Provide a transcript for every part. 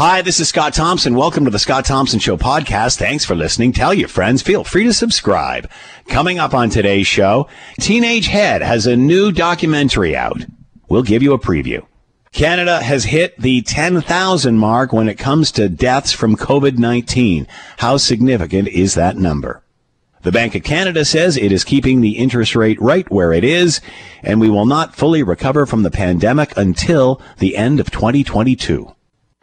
Hi, this is Scott Thompson. Welcome to the Scott Thompson Show podcast. Thanks for listening. Tell your friends. Feel free to subscribe. Coming up on today's show, Teenage Head has a new documentary out. We'll give you a preview. Canada has hit the 10,000 mark when it comes to deaths from COVID-19. How significant is that number? The Bank of Canada says it is keeping the interest rate right where it is, and we will not fully recover from the pandemic until the end of 2022.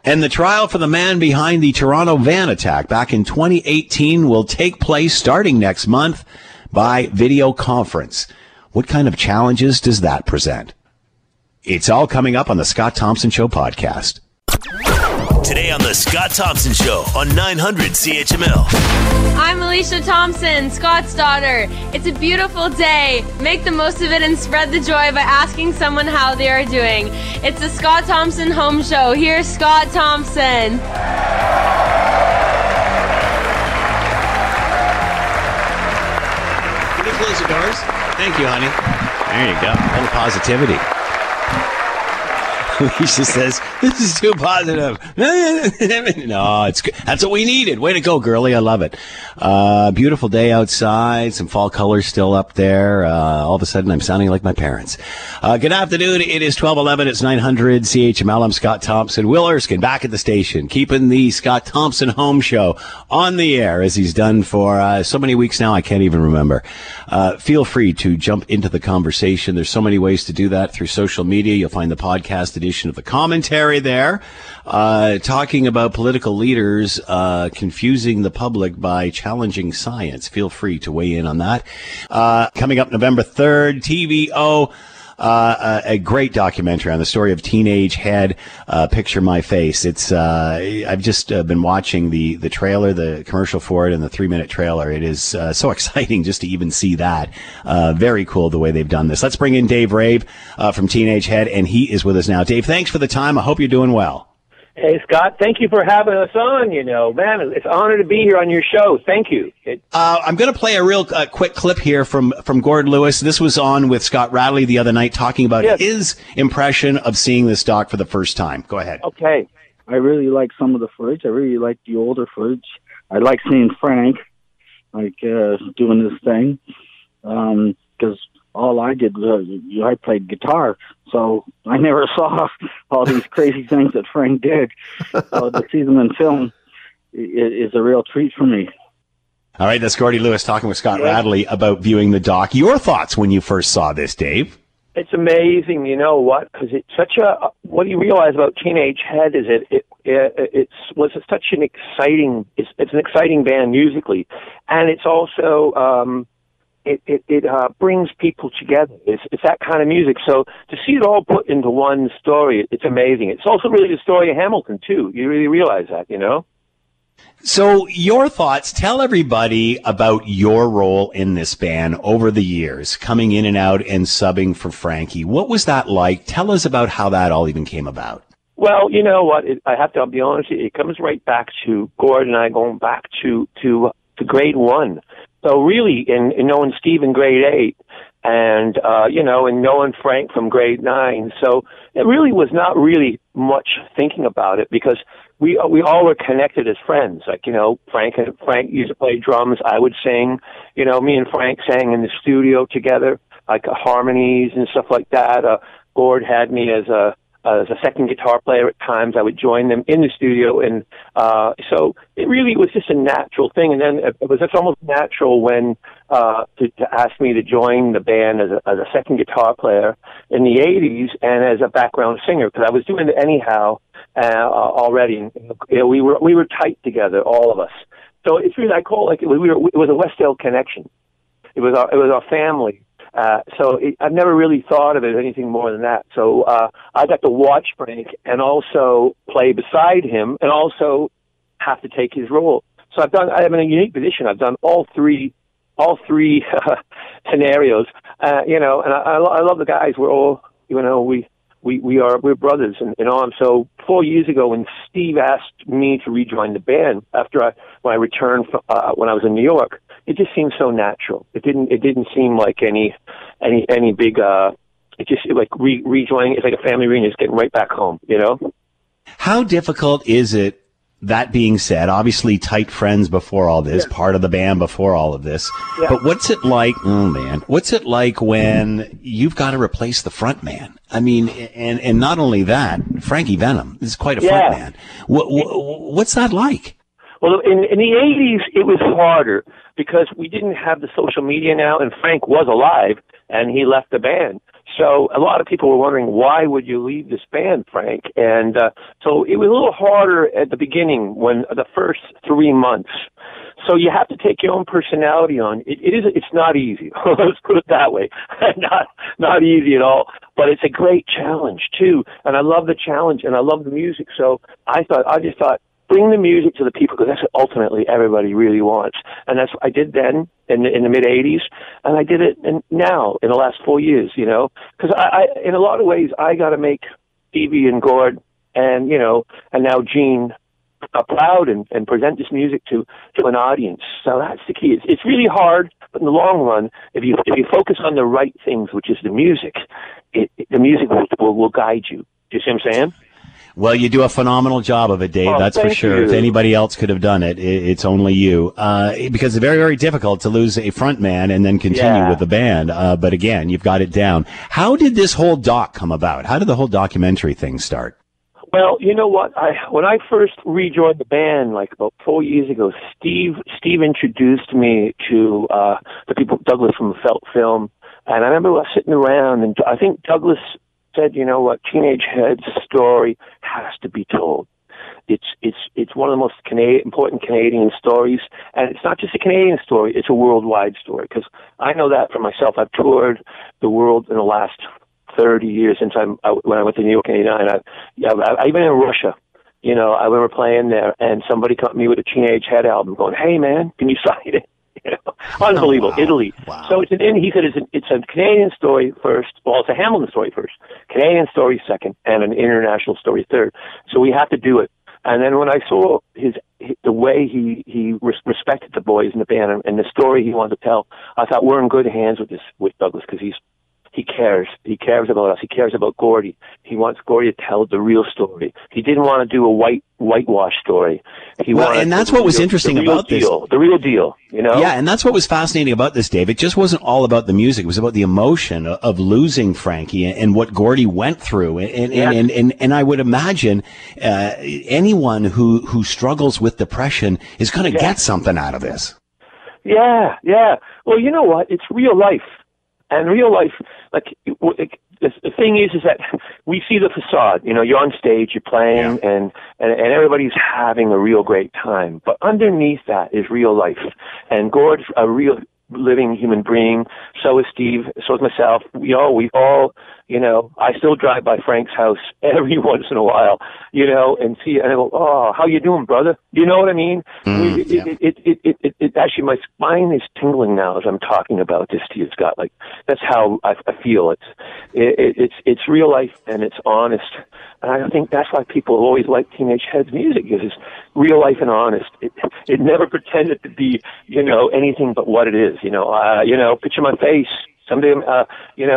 And the trial for the man behind the Toronto van attack back in 2018 will take place starting next month by video conference. What kind of challenges does that present? It's all coming up on the Scott Thompson Show podcast. Today on the Scott Thompson Show on 900 CHML. I'm Alicia Thompson, Scott's daughter. It's a beautiful day. Make the most of it and spread the joy by asking someone how they are doing. It's the Scott Thompson Home Show. Here's Scott Thompson. Can you close the doors? Thank you, honey. There you go. A little positivity. Alicia says, this is too positive. No, it's good. That's what we needed. Way to go, girlie. I love it. Beautiful day outside. Some fall colors still up there. All of a sudden, I'm sounding like my parents. Good afternoon. It is 12:11. It's 900 CHML. I'm Scott Thompson. Will Erskine back at the station, keeping the Scott Thompson Home Show on the air as he's done for so many weeks now, I can't even remember. Feel free to jump into the conversation. There's so many ways to do that through social media. You'll find the podcast today. Of the commentary there, talking about political leaders confusing the public by challenging science. Feel free to weigh in on that. Coming up November 3rd, TVO, a great documentary on the story of Teenage Head, Picture My Face. It's I've just been watching the trailer, the commercial for it, and the 3-minute trailer. It is so exciting just to even see that. Very cool the way they've done this. Let's bring in Dave Rave from Teenage Head, and he is with us now. Dave, thanks for the time. I hope you're doing well. Hey, Scott, thank you for having us on. You know, man, it's an honor to be here on your show. Thank you. I'm going to play a real quick clip here from Gordon Lewis. This was on with Scott Radley the other night talking about his impression of seeing this doc for the first time. Go ahead. Okay. I really like some of the footage. I really like the older footage. I like seeing Frank, like, doing this thing. 'Cause all I did was I played guitar, so I never saw all these crazy things that Frank did. So to see them in film is a real treat for me. All right, that's Gordy Lewis talking with Scott Radley about viewing the doc. Your thoughts when you first saw this, Dave? It's amazing, you know what? Because it's such a what do you realize about Teenage Head is it's an exciting band musically, and it's also. It brings people together. It's that kind of music. So to see it all put into one story, it's amazing. It's also really the story of Hamilton, too. You really realize that, you know? So your thoughts, tell everybody about your role in this band over the years, coming in and out and subbing for Frankie. What was that like? Tell us about how that all even came about. Well, you know what? I have to be honest, it comes right back to Gordon and I going back to grade one. So really, in knowing Steve in grade 8 and, you know, and knowing Frank from grade 9. So it really was not really much thinking about it because we all were connected as friends. Like, you know, Frank used to play drums. I would sing. You know, me and Frank sang in the studio together, like harmonies and stuff like that. Gord had me as a second guitar player at times. I would join them in the studio, and so it really was just a natural thing. And then it was just almost natural when to ask me to join the band as a second guitar player in the 80s and as a background singer, because I was doing it anyhow already. And, you know, we were tight together, all of us. So it's really, I call it like it was a Westdale connection. It was our family. I've never really thought of it as anything more than that. So I got to watch Frank and also play beside him and also have to take his role. So I'm in a unique position. I've done all three scenarios. You know, and I love the guys. We're all, you know, we're brothers in arms. So 4 years ago, when Steve asked me to rejoin the band after when I returned from, when I was in New York, it just seemed so natural. It didn't seem like any big. It just like rejoining. It's like a family reunion. It's getting right back home. You know. How difficult is it, that being said, obviously tight friends before all this, part of the band before all of this, but what's it like, what's it like when you've got to replace the front man? I mean, and not only that, Frankie Venom is quite a front man. What's that like? Well, in the 80s, it was harder because we didn't have the social media now, and Frank was alive, and he left the band. So a lot of people were wondering, why would you leave this band, Frank? And so it was a little harder at the beginning, when the first 3 months. So you have to take your own personality on. It's not easy. Let's put it that way. Not easy at all. But it's a great challenge, too. And I love the challenge, and I love the music. So I just thought, bring the music to the people, because that's what ultimately everybody really wants. And that's what I did then in the mid-'80s, and I did it now in the last 4 years, you know. Because I, in a lot of ways, I got to make Stevie and Gord and, you know, and now Gene proud and present this music to an audience. So that's the key. It's really hard, but in the long run, if you focus on the right things, which is the music, the music will guide you. Do you see what I'm saying? Well, you do a phenomenal job of it, Dave, that's for sure. You. If anybody else could have done it, it's only you. Because it's very, very difficult to lose a front man and then continue with the band. But again, you've got it down. How did this whole doc come about? How did the whole documentary thing start? Well, you know what? When I first rejoined the band, like about 4 years ago, Steve introduced me to the people, Douglas from Felt Film. And I remember I was sitting around, and I think Douglas said, you know what, Teenage Head's story has to be told. It's one of the most important Canadian stories, and it's not just a Canadian story, it's a worldwide story, because I know that for myself. I've toured the world in the last 30 years since when I went to New York in '89. I've been in Russia. You know, I remember playing there, and somebody caught me with a Teenage Head album going, hey, man, can you sign it? You know, unbelievable. Oh, wow. Italy. Wow. So he said it's a Canadian story first. Well, it's a Hamilton story first, Canadian story second, and an international story third. So we have to do it. And then when I saw the way he respected the boys in the band and the story he wanted to tell, I thought we're in good hands with Douglas, because he cares. He cares about us. He cares about Gordy. He wants Gordy to tell the real story. He didn't want to do a whitewash story. And that's what was interesting about this. The real deal, you know? Yeah, and that's what was fascinating about this, Dave. It just wasn't all about the music. It was about the emotion of losing Frankie and what Gordy went through. And I would imagine anyone who struggles with depression is going to get something out of this. Yeah, yeah. Well, you know what? It's real life. And real life, the thing is that we see the facade. You know, you're on stage, you're playing, and everybody's having a real great time. But underneath that is real life. And Gord's a real living human being. So is Steve. So is myself. We all, you know, I still drive by Frank's house every once in a while, you know, and see, and I go, oh, how you doing, brother? You know what I mean? It actually, my spine is tingling now as I'm talking about this to you, Scott. Like, that's how I feel. It's real life, and it's honest. And I think that's why people always like Teenage Head's music, because it's real life and honest. It never pretended to be, you know, anything but what it is. Picture My Face. Someday, let's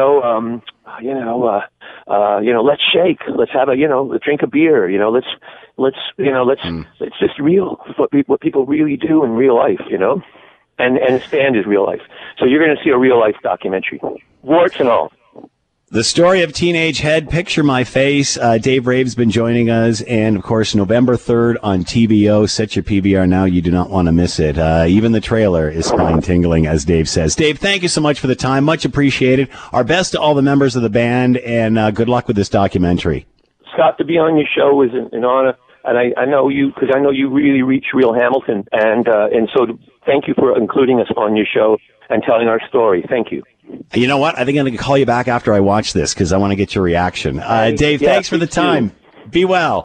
shake. Let's have a drink of beer. You know, it's just real. What people really do in real life. You know, and stand is real life. So you're going to see a real life documentary, warts and all. The story of Teenage Head, Picture My Face. Dave Rave's been joining us. And, of course, November 3rd on TVO. Set your PVR now. You do not want to miss it. Even the trailer is spine-tingling, as Dave says. Dave, thank you so much for the time. Much appreciated. Our best to all the members of the band, and good luck with this documentary. Scott, to be on your show is an honor. And I know you, because I know you really reach real Hamilton. And so thank you for including us on your show and telling our story. Thank you. You know what? I think I'm going to call you back after I watch this, because I want to get your reaction. Dave, thanks for the time. Too. Be well.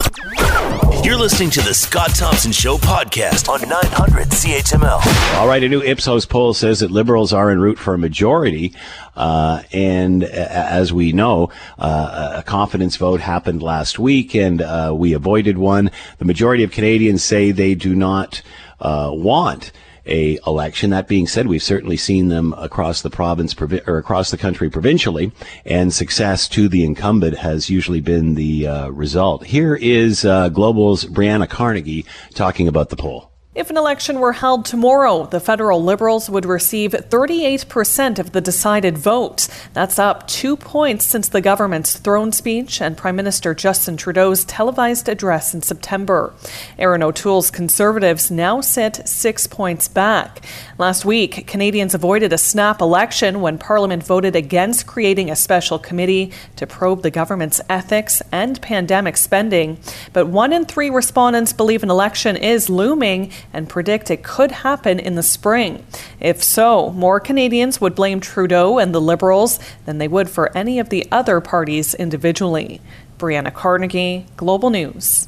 You're listening to the Scott Thompson Show podcast on 900 CHML. All right, a new Ipsos poll says that Liberals are en route for a majority. And as we know, a confidence vote happened last week, and we avoided one. The majority of Canadians say they do not want a election. That being said, we've certainly seen them across the province or across the country provincially, and success to the incumbent has usually been the result. Here is Global's Brianna Carnegie talking about the poll. If an election were held tomorrow, the federal Liberals would receive 38% of the decided vote. That's up 2 points since the government's throne speech and Prime Minister Justin Trudeau's televised address in September. Erin O'Toole's Conservatives now sit 6 points back. Last week, Canadians avoided a snap election when Parliament voted against creating a special committee to probe the government's ethics and pandemic spending. But 1 in 3 respondents believe an election is looming and predict it could happen in the spring. If so, more Canadians would blame Trudeau and the Liberals than they would for any of the other parties individually. Brianna Carnegie, Global News.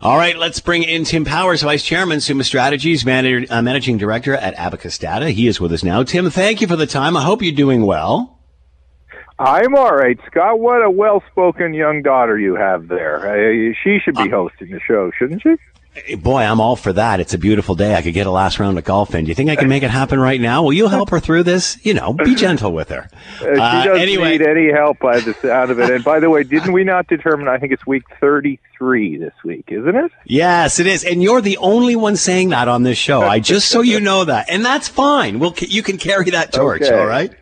All right, let's bring in Tim Powers, Vice Chairman, Summa Strategies, Managing Director at Abacus Data. He is with us now. Tim, thank you for the time. I hope you're doing well. I'm all right, Scott. What a well-spoken young daughter you have there. She should be hosting the show, shouldn't she? Boy, I'm all for that. It's a beautiful day. I could get a last round of golf in. Do you think I can make it happen right now? Will you help her through this? You know, be gentle with her. She doesn't need any help by the sound of it. And by the way, didn't we not determine, I think it's week 33 this week, isn't it? Yes, it is. And you're the only one saying that on this show. I just so you know that. And that's fine. You can carry that torch, okay. All right?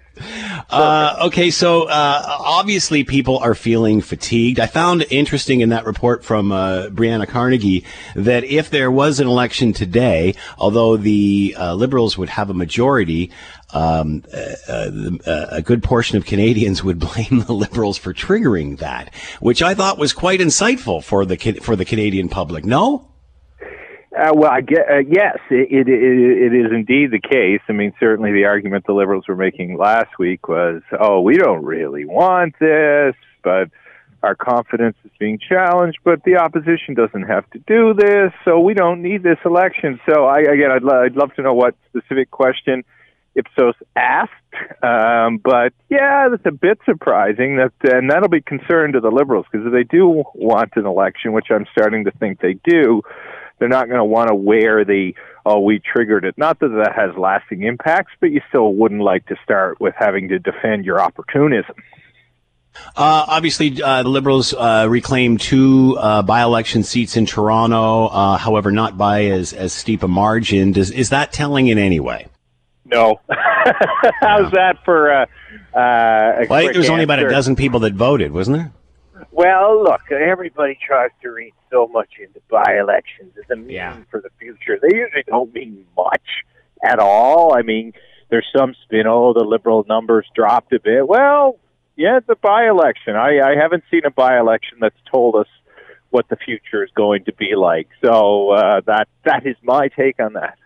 Okay, so obviously people are feeling fatigued. I found interesting in that report from Brianna Carnegie that if there was an election today, although the Liberals would have a majority, a good portion of Canadians would blame the Liberals for triggering that, which I thought was quite insightful for the Canadian public. No? Yes, it is indeed the case. I mean, certainly the argument the Liberals were making last week was, oh, we don't really want this, but our confidence is being challenged, but the opposition doesn't have to do this, so we don't need this election. So, I'd love to know what specific question Ipsos asked, but yeah, that's a bit surprising, and that'll be concern to the Liberals, because if they do want an election, which I'm starting to think they do, they're not going to want to wear the, oh, we triggered it. Not that that has lasting impacts, but you still wouldn't like to start with having to defend your opportunism. Obviously, the Liberals reclaimed 2 by-election seats in Toronto, however, not by as steep a margin. Is that telling in any way? No. How's that for a quick there was only about a dozen people that voted, wasn't there? Well, look, everybody tries to read so much into by-elections as a mean for the future. They usually don't mean much at all. I mean, there's some spin, the Liberal numbers dropped a bit. Well, yeah, it's a by-election. I haven't seen a by-election that's told us what the future is going to be like. So that is my take on that.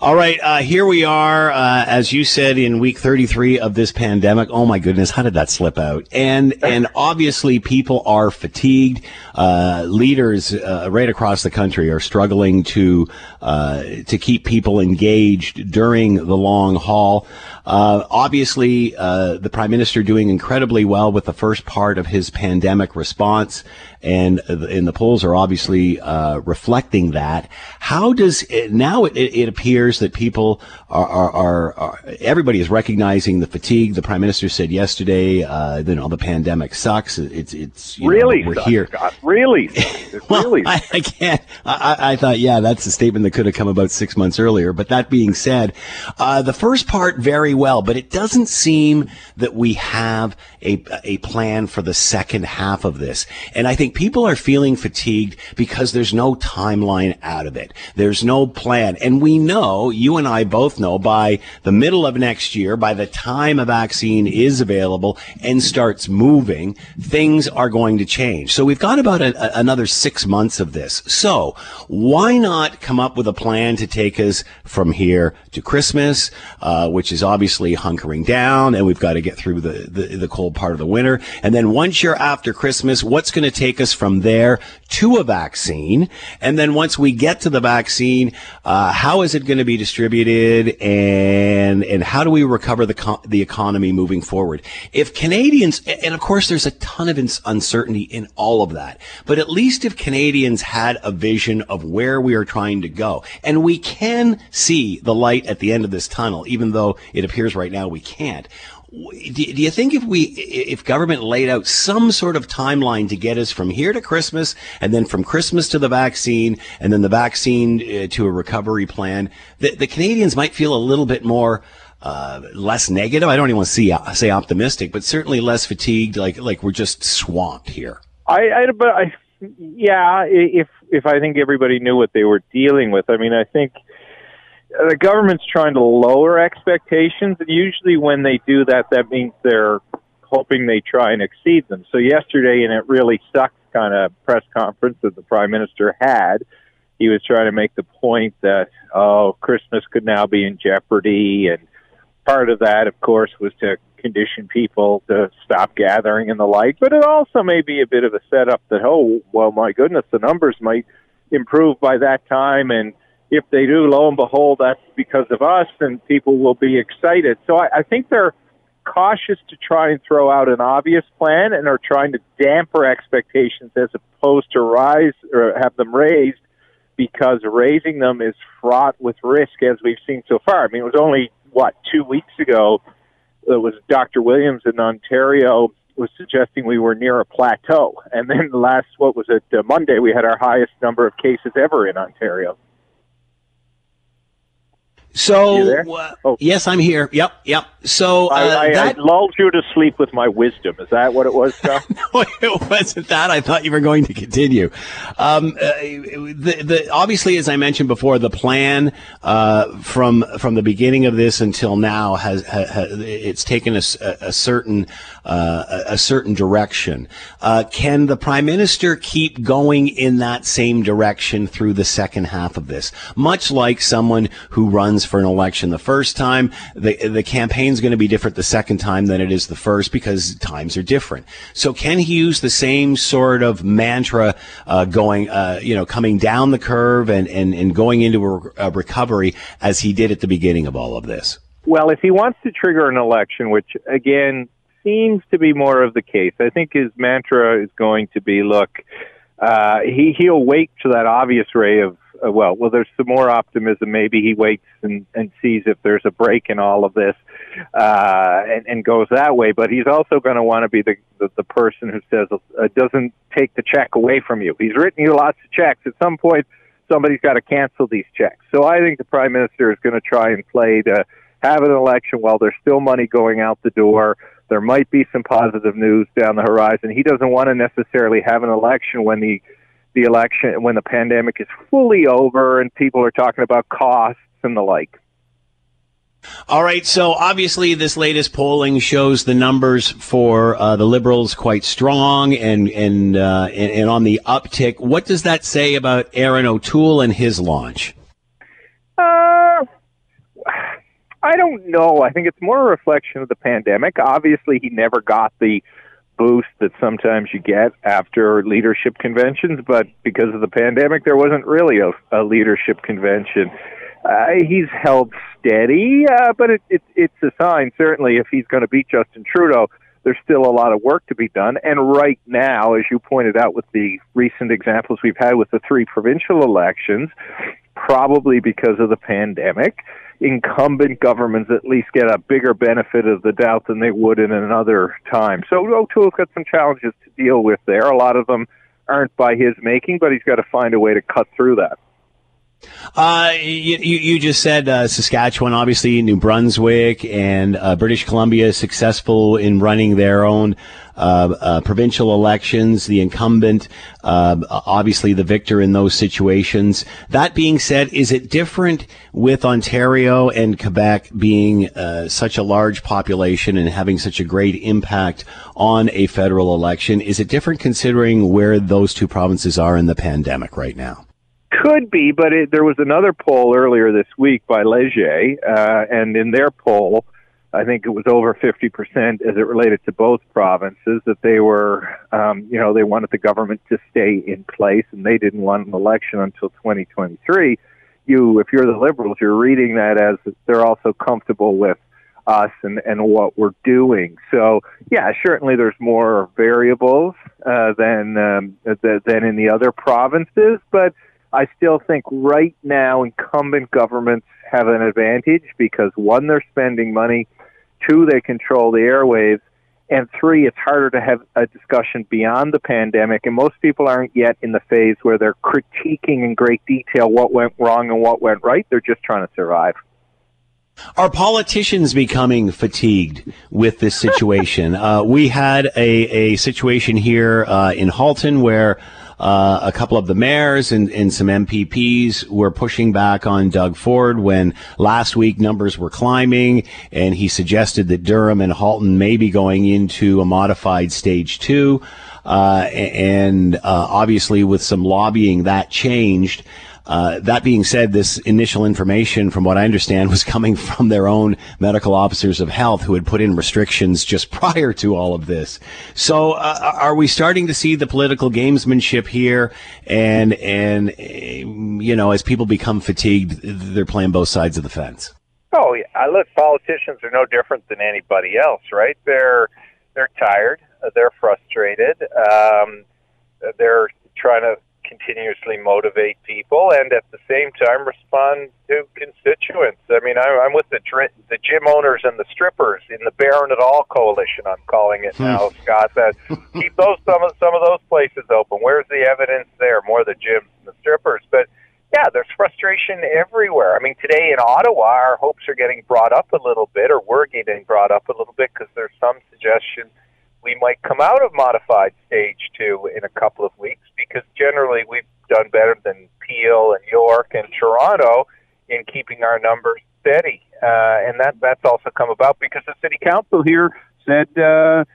All right, here we are, as you said, in week 33 of this pandemic. Oh, my goodness, how did that slip out? And obviously people are fatigued. Leaders right across the country are struggling to keep people engaged during the long haul. Obviously, the Prime Minister doing incredibly well with the first part of his pandemic response, and the polls are obviously reflecting that. How does it, now it appears that people are everybody is recognizing the fatigue. The Prime Minister said yesterday, the pandemic sucks. It's really know, we're sucks, here. God, really, well, really. I can't. I thought, yeah, that's a statement that could have come about 6 months earlier. But that being said, the first part very well, but it doesn't seem that we have a plan for the second half of this. And I think people are feeling fatigued because there's no timeline out of it. There's no plan. And we know, you and I both know, by the middle of next year, by the time a vaccine is available and starts moving, things are going to change. So we've got about another 6 months of this. So why not come up with a plan to take us from here to Christmas, which is obviously obviously hunkering down, and we've got to get through the cold part of the winter. And then once you're after Christmas, what's going to take us from there to a vaccine? And then once we get to the vaccine, how is it going to be distributed, and how do we recover the economy moving forward? If Canadians, and of course there's a ton of uncertainty in all of that, but at least if Canadians had a vision of where we are trying to go, and we can see the light at the end of this tunnel, even though it appears right now we can't. Do you think if government laid out some sort of timeline to get us from here to Christmas, and then from Christmas to the vaccine, and then the vaccine to a recovery plan, that the Canadians might feel a little bit more less negative? I don't even want to say optimistic, but certainly less fatigued, like we're just swamped here. If I think everybody knew what they were dealing with. I mean, I think the government's trying to lower expectations, and usually when they do that, that means they're hoping they try and exceed them. So yesterday, and it really sucks, kind of press conference that the Prime Minister had, he was trying to make the point that, oh, Christmas could now be in jeopardy, and part of that, of course, was to condition people to stop gathering and the like. But it also may be a bit of a setup that, oh, well, my goodness, the numbers might improve by that time. And if they do, lo and behold, that's because of us, and people will be excited. So I think they're cautious to try and throw out an obvious plan, and are trying to damper expectations as opposed to rise or have them raised, because raising them is fraught with risk, as we've seen so far. I mean, it was only 2 weeks ago, it was Dr. Williams in Ontario was suggesting we were near a plateau. And then Monday, we had our highest number of cases ever in Ontario. So, yes, I'm here. Yep. So I lulled you to sleep with my wisdom. Is that what it was, Scott? No, it wasn't that. I thought you were going to continue. Obviously, as I mentioned before, the plan from the beginning of this until now has it's taken a certain direction. Can the Prime Minister keep going in that same direction through the second half of this? Much like someone who runs for an election the first time, the campaign's going to be different the second time than it is the first, because times are different. So can he use the same sort of mantra coming down the curve and going into a recovery as he did at the beginning of all of this? Well, if he wants to trigger an election, which again seems to be more of the case, I think his mantra is going to be, look, he'll wait to that obvious ray of there's some more optimism. Maybe he waits and sees if there's a break in all of this and goes that way. But he's also going to want to be the person who says, doesn't take the check away from you. He's written you lots of checks. At some point, somebody's got to cancel these checks. So I think the Prime Minister is going to try and play to have an election while there's still money going out the door. There might be some positive news down the horizon. He doesn't want to necessarily have an election when the election, when the pandemic is fully over and people are talking about costs and the like. All right. So obviously this latest polling shows the numbers for the Liberals quite strong and on the uptick. What does that say about Aaron O'Toole and his launch? I don't know. I think it's more a reflection of the pandemic. Obviously, he never got the boost that sometimes you get after leadership conventions, but because of the pandemic, there wasn't really a leadership convention. He's held steady, but it's a sign, certainly, if he's going to beat Justin Trudeau, there's still a lot of work to be done. And right now, as you pointed out with the recent examples we've had with the three provincial elections, probably because of the pandemic, incumbent governments at least get a bigger benefit of the doubt than they would in another time. So O'Toole's got some challenges to deal with there. A lot of them aren't by his making, but he's got to find a way to cut through that. You just said Saskatchewan, obviously, New Brunswick, and British Columbia successful in running their own provincial elections. The incumbent, obviously, the victor in those situations. That being said, is it different with Ontario and Quebec being such a large population and having such a great impact on a federal election? Is it different considering where those two provinces are in the pandemic right now? Could be, but there was another poll earlier this week by Leger, and in their poll, I think it was over 50% as it related to both provinces, that they were, they wanted the government to stay in place and they didn't want an election until 2023. If you're the Liberals, you're reading that as they're also comfortable with us and what we're doing. So, yeah, certainly there's more variables than in the other provinces, but I still think right now incumbent governments have an advantage because, one, they're spending money, two, they control the airwaves, and three, it's harder to have a discussion beyond the pandemic, and most people aren't yet in the phase where they're critiquing in great detail what went wrong and what went right. They're just trying to survive. Are politicians becoming fatigued with this situation? We had a situation here in Halton where a couple of the mayors and some MPPs were pushing back on Doug Ford when last week numbers were climbing, and he suggested that Durham and Halton may be going into a modified stage 2. Obviously with some lobbying that changed. That being said, this initial information, from what I understand, was coming from their own medical officers of health who had put in restrictions just prior to all of this. So are we starting to see the political gamesmanship here? And as people become fatigued, they're playing both sides of the fence. Oh, yeah. Look, politicians are no different than anybody else, right? They're tired. They're frustrated. They're trying to continuously motivate people and at the same time respond to constituents. I mean, I'm with the gym owners and the strippers in the Barren at All coalition, I'm calling it now, Scott, that keep some of those places open. Where's the evidence there? More the gyms and the strippers. But yeah, there's frustration everywhere. I mean, today in Ottawa, our hopes are getting brought up a little bit, or we're getting brought up a little bit, because there's some suggestion we might come out of modified stage 2 in a couple of weeks, because generally we've done better than Peel and York and Toronto in keeping our numbers steady. And that's also come about because the city council here said, give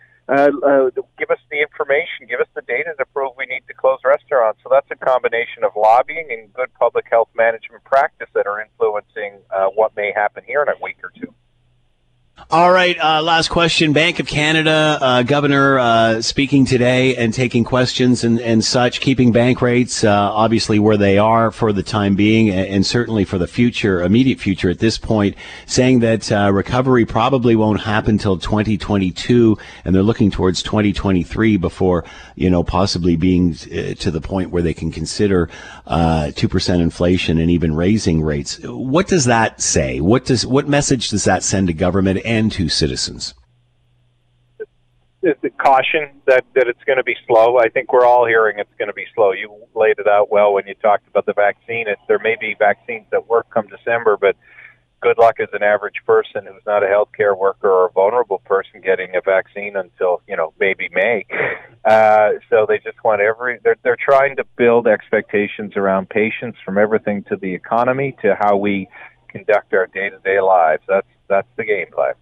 us the information, give us the data to prove we need to close restaurants. So that's a combination of lobbying and good public health management practice that are influencing what may happen here in a week or two. All right, last question. Bank of Canada, Governor speaking today and taking questions and such, keeping bank rates obviously where they are for the time being and certainly for the immediate future at this point, saying that recovery probably won't happen till 2022, and they're looking towards 2023 before, possibly being to the point where they can consider 2% inflation and even raising rates. What does that say? What message does that send to government and to citizens? The caution that it's going to be slow. I think we're all hearing it's going to be slow. You laid it out well when you talked about the vaccine. There may be vaccines that work come December, but good luck as an average person who's not a healthcare worker or a vulnerable person getting a vaccine until, maybe May. So they just want they're trying to build expectations around patients, from everything to the economy to how we conduct our day-to-day lives. That's the game plan.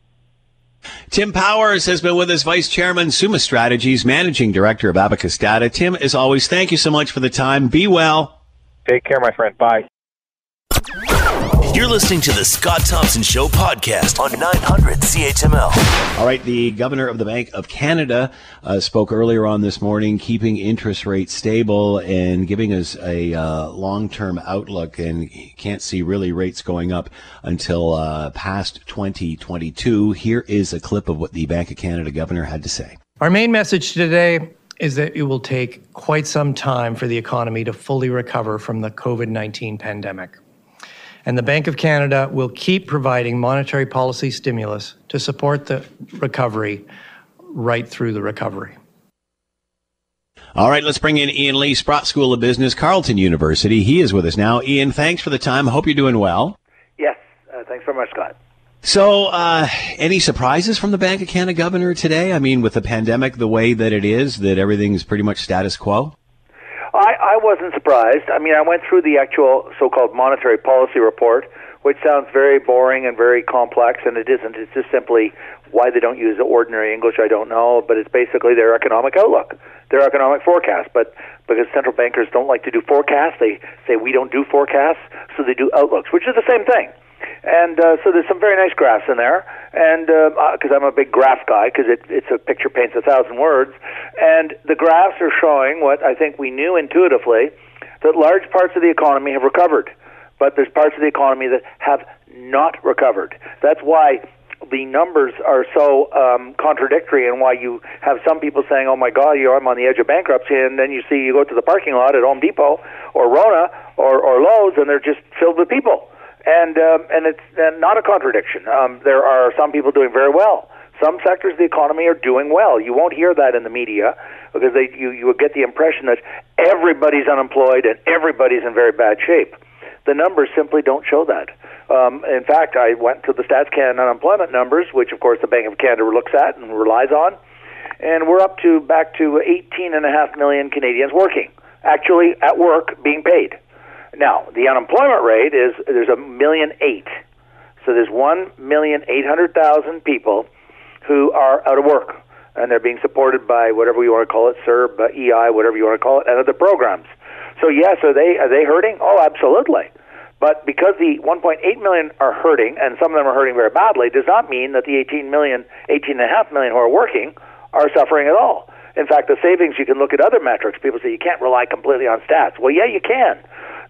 Tim Powers has been with us, Vice Chairman, Summa Strategies, Managing Director of Abacus Data. Tim, as always, thank you so much for the time. Be well. Take care, my friend. Bye. You're listening to the Scott Thompson Show podcast on 900 CHML. All right, the Governor of the Bank of Canada spoke earlier on this morning, keeping interest rates stable and giving us a long-term outlook, and can't see really rates going up until past 2022. Here is a clip of what the Bank of Canada Governor had to say. Our main message today is that it will take quite some time for the economy to fully recover from the COVID-19 pandemic. And the Bank of Canada will keep providing monetary policy stimulus to support the recovery right through the recovery. All right, let's bring in Ian Lee, Sprott School of Business, Carleton University. He is with us now. Ian, thanks for the time. Hope you're doing well. Yes, thanks very much, Scott. So any surprises from the Bank of Canada governor today? I mean, with the pandemic the way that it is, that everything's pretty much status quo? I wasn't surprised. I mean, I went through the actual so-called monetary policy report, which sounds very boring and very complex, and it isn't. It's just simply why they don't use ordinary English, I don't know, but it's basically their economic outlook, their economic forecast. But because central bankers don't like to do forecasts, they say we don't do forecasts, so they do outlooks, which is the same thing. And so there's some very nice graphs in there, and because I'm a big graph guy, because it's a picture paints a thousand words, and the graphs are showing what I think we knew intuitively, that large parts of the economy have recovered, but there's parts of the economy that have not recovered. That's why the numbers are so contradictory, and why you have some people saying, oh my God, I'm on the edge of bankruptcy, and then you see you go to the parking lot at Home Depot or Rona or Lowe's, and they're just filled with people. And it's not a contradiction. There are some people doing very well. Some sectors of the economy are doing well. You won't hear that in the media, because you will get the impression that everybody's unemployed and everybody's in very bad shape. The numbers simply don't show that. In fact, I went to the StatsCan unemployment numbers, which, of course, the Bank of Canada looks at and relies on, and we're up to back to 18.5 million Canadians working, actually at work, being paid. Now, the unemployment rate is, there's 1.8 million. So there's 1,800,000 people who are out of work, and they're being supported by whatever you want to call it, CERB, EI, whatever you want to call it, and other programs. So yes, are they hurting? Oh, absolutely. But because the 1.8 million are hurting, and some of them are hurting very badly, does not mean that the 18.5 million who are working are suffering at all. In fact, the savings, you can look at other metrics. People say you can't rely completely on stats. Well, yeah, you can.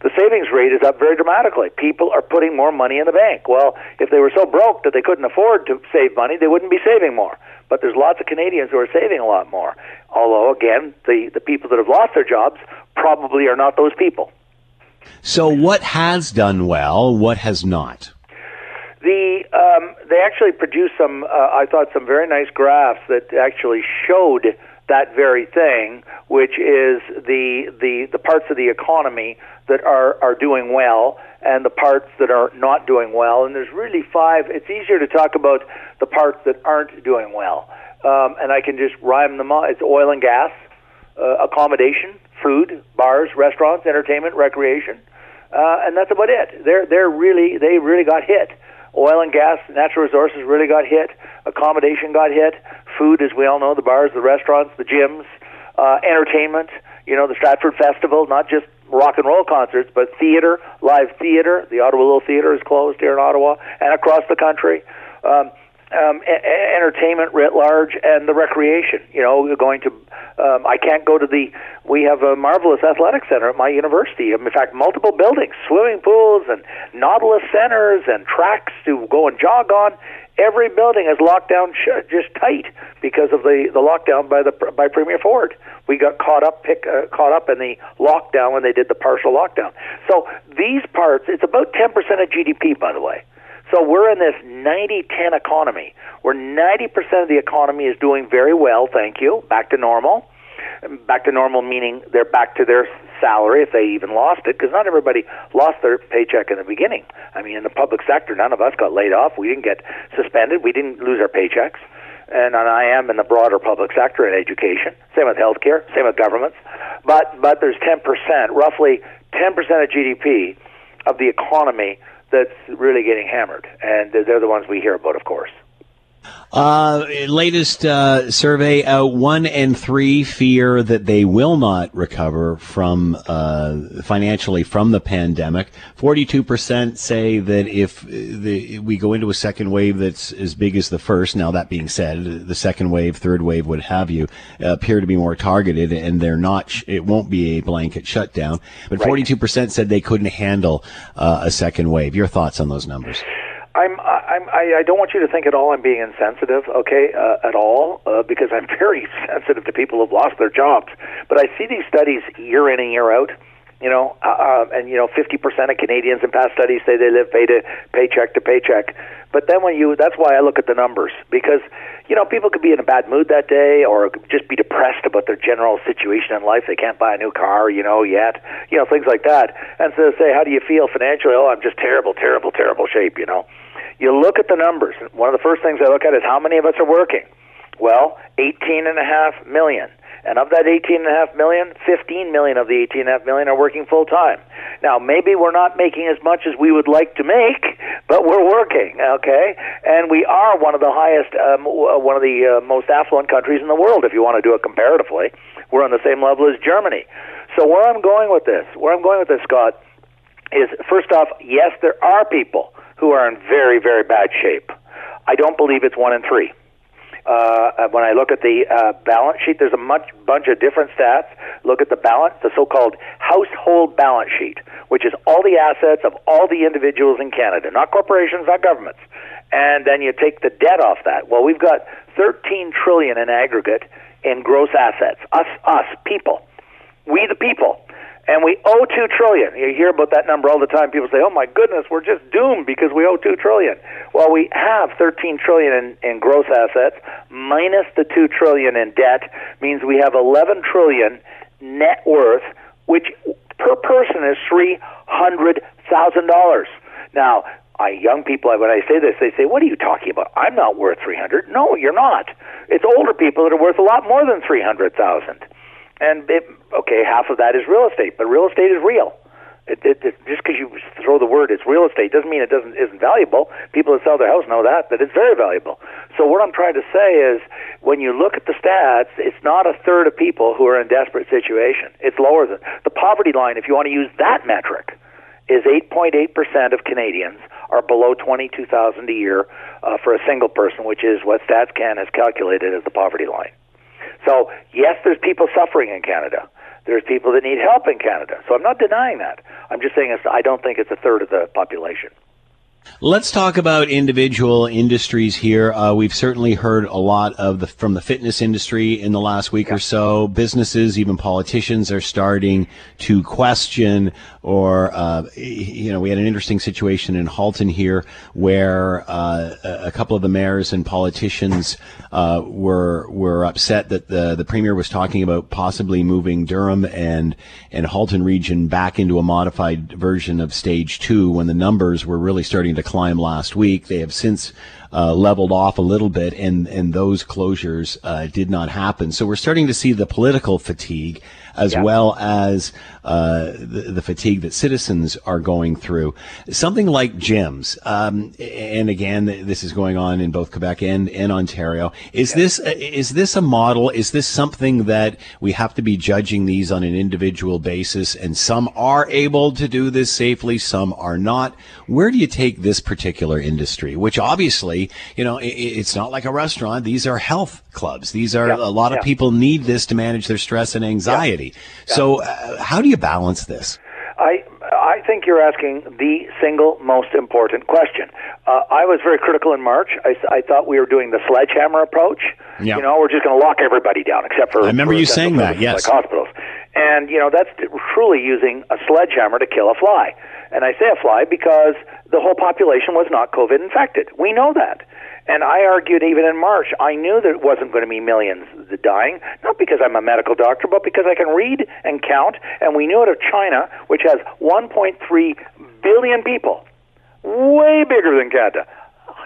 The savings rate is up very dramatically. People are putting more money in the bank. Well, if they were so broke that they couldn't afford to save money, they wouldn't be saving more. But there's lots of Canadians who are saving a lot more. Although, again, the people that have lost their jobs probably are not those people. So what has done well, what has not? They actually produced some, I thought, some very nice graphs that actually showed that very thing, which is the parts of the economy that are doing well and the parts that are not doing well. And there's really five. It's easier to talk about the parts that aren't doing well. And I can just rhyme them all. It's oil and gas, accommodation, food, bars, restaurants, entertainment, recreation. And that's about it. They really got hit. Oil and gas, natural resources really got hit. Accommodation got hit. Food, as we all know, the bars, the restaurants, the gyms, entertainment, you know, the Stratford Festival, not just rock and roll concerts, but theater, live theater. The Ottawa Little Theater is closed here in Ottawa and across the country. Entertainment writ large, and the recreation. You know, going to, I can't go to we have a marvelous athletic center at my university. In fact, multiple buildings, swimming pools and Nautilus centers and tracks to go and jog on. Every building is locked down just tight because of the lockdown by Premier Ford. We got caught up in the lockdown when they did the partial lockdown. So these parts, it's about 10% of GDP, by the way. So we're in this 90-10 economy, where 90% of the economy is doing very well, thank you, back to normal. Back to normal meaning they're back to their salary if they even lost it, because not everybody lost their paycheck in the beginning. I mean, in the public sector, none of us got laid off. We didn't get suspended. We didn't lose our paychecks. And I am in the broader public sector in education. Same with healthcare, same with governments. But there's 10%, roughly 10% of GDP of the economy that's really getting hammered, and they're the ones we hear about, of course. Latest survey, 1 in 3 fear that they will not recover from financially from the pandemic. 42% say that if we go into a second wave that's as big as the first, now that being said, the second wave, third wave, what have you, appear to be more targeted, and they're not. It won't be a blanket shutdown. But right. 42% said they couldn't handle a second wave. Your thoughts on those numbers? I don't want you to think at all I'm being insensitive, okay, at all, because I'm very sensitive to people who've lost their jobs. But I see these studies year in and year out, you know, and, you know, 50% of Canadians in past studies say they live paycheck to paycheck. But then that's why I look at the numbers, because, you know, people could be in a bad mood that day or just be depressed about their general situation in life. They can't buy a new car, you know, yet, you know, things like that. And so they say, how do you feel financially? Oh, I'm just terrible shape, you know. You look at the numbers. One of the first things I look at is how many of us are working. Well, 18.5 million. And of that 18.5 million, 15 million of the 18.5 million are working full-time. Now, maybe we're not making as much as we would like to make, but we're working, okay? And we are one of the highest, one of the most affluent countries in the world, if you want to do it comparatively. We're on the same level as Germany. So where I'm going with this, Scott, is first off, yes, there are people who are in very, very bad shape. I don't believe it's 1 in 3. When I look at the balance sheet, there's a bunch of different stats. Look at the balance, the so-called household balance sheet, which is all the assets of all the individuals in Canada, not corporations, not governments. And then you take the debt off that. Well, we've got $13 trillion in aggregate in gross assets. Us, people. We the people. And we owe $2 trillion. You hear about that number all the time. People say, oh, my goodness, we're just doomed because we owe $2 trillion. Well, we have $13 trillion in gross assets minus the $2 trillion in debt means we have $11 trillion net worth, which per person is $300,000. Now, young people, when I say this, they say, what are you talking about? I'm not worth $300,000. No, you're not. It's older people that are worth a lot more than $300,000. And, half of that is real estate, but real estate is real. Just because you throw the word it's real estate doesn't mean it isn't valuable. People that sell their house know that, but it's very valuable. So what I'm trying to say is when you look at the stats, it's not a third of people who are in desperate situation. It's lower than the poverty line, if you want to use that metric, is 8.8% of Canadians are below $22,000 a year for a single person, which is what StatsCan has calculated as the poverty line. So, yes, there's people suffering in Canada. There's people that need help in Canada. So I'm not denying that. I'm just saying I don't think it's a third of the population. Let's talk about individual industries here. We've certainly heard a lot from the fitness industry in the last week or so. Businesses, even politicians, are starting to question we had an interesting situation in Halton here where a couple of the mayors and politicians were upset that the premier was talking about possibly moving Durham and Halton region back into a modified version of stage 2 when the numbers were really starting to climb last week. They have since leveled off a little bit, and those closures did not happen. So we're starting to see the political fatigue as well as the fatigue that citizens are going through. Something like gyms, and again, this is going on in both Quebec and Ontario. Is this a model? Is this something that we have to be judging these on an individual basis? And some are able to do this safely, some are not. Where do you take this particular industry, which obviously it's not like a restaurant. These are health clubs. These are a lot of people need this to manage their stress and anxiety. Yeah. So how do you balance this? I think you're asking the single most important question. I was very critical in March. I thought we were doing the sledgehammer approach. Yeah. We're just going to lock everybody down except for... I remember you saying that, yes. Like hospitals. And, that's truly using a sledgehammer to kill a fly. And I say a fly because the whole population was not COVID infected. We know that. And I argued even in March, I knew there wasn't going to be millions dying, not because I'm a medical doctor, but because I can read and count. And we knew out of China, which has 1.3 billion people, way bigger than Canada,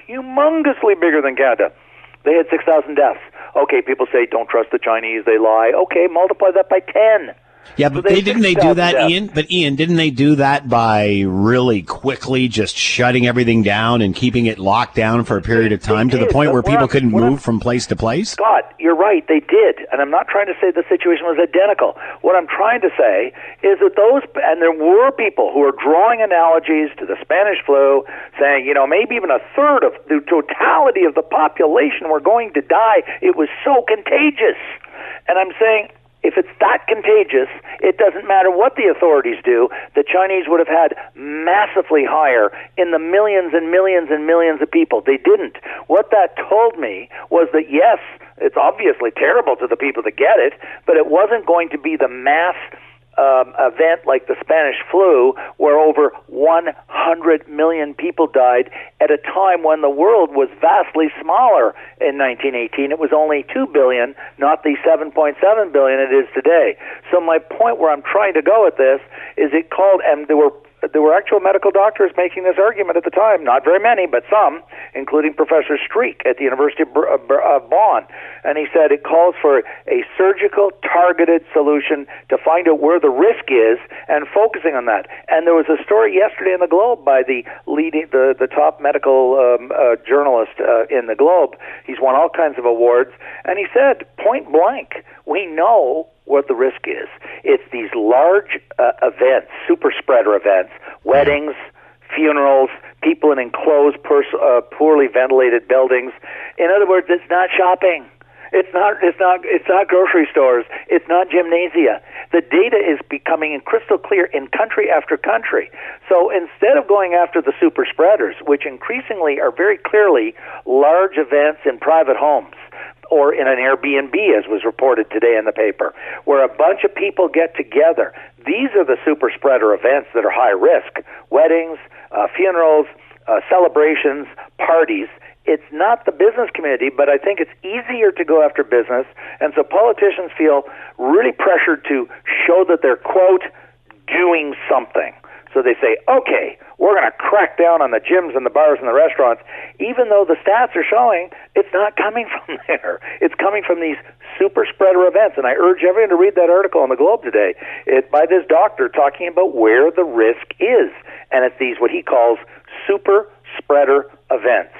humongously bigger than Canada. They had 6,000 deaths. Okay, people say, don't trust the Chinese, they lie. Okay, multiply that by 10. Yeah, but so they do that, deaths. Ian? But Ian, didn't they do that by really quickly just shutting everything down and keeping it locked down for a period of time to the point where people couldn't move from place to place? Scott, you're right, they did. And I'm not trying to say the situation was identical. What I'm trying to say is that there were people who are drawing analogies to the Spanish flu, saying, maybe even a third of the totality of the population were going to die. It was so contagious. And I'm saying, if it's that contagious, it doesn't matter what the authorities do. The Chinese would have had massively higher in the millions and millions and millions of people. They didn't. What that told me was that, yes, it's obviously terrible to the people that get it, but it wasn't going to be the mass event like the Spanish flu where over 100 million people died at a time when the world was vastly smaller. In 1918 it was only 2 billion, not the 7.7 billion it is today. So my point where I'm trying to go with this is it called, and there were actual medical doctors making this argument at the time, not very many, but some, including Professor Streak at the University of Bonn. And he said it calls for a surgical targeted solution to find out where the risk is and focusing on that. And there was a story yesterday in the Globe by the top medical journalist in the Globe. He's won all kinds of awards. And he said, point blank, we know what the risk is. It's these large events, super spreader events, weddings, funerals, people in enclosed, poorly ventilated buildings. In other words, it's not shopping. It's not grocery stores. It's not gymnasia. The data is becoming crystal clear in country after country. So instead of going after the super spreaders, which increasingly are very clearly large events in private homes or in an Airbnb, as was reported today in the paper, where a bunch of people get together, these are the super spreader events that are high risk: weddings, funerals, celebrations, parties. It's not the business community, but I think it's easier to go after business, and so politicians feel really pressured to show that they're, quote, doing something. So they say, okay, we're going to crack down on the gyms and the bars and the restaurants, even though the stats are showing it's not coming from there. It's coming from these super spreader events, and I urge everyone to read that article in the Globe today by this doctor talking about where the risk is, and it's these, what he calls, super spreader events.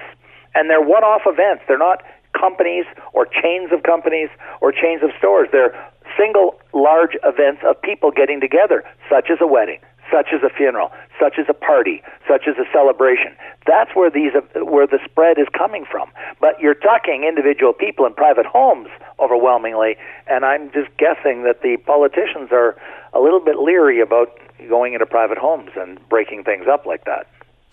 And they're one-off events. They're not companies or chains of companies or chains of stores. They're single large events of people getting together, such as a wedding, such as a funeral, such as a party, such as a celebration. That's where the spread is coming from. But you're talking individual people in private homes overwhelmingly, and I'm just guessing that the politicians are a little bit leery about going into private homes and breaking things up like that.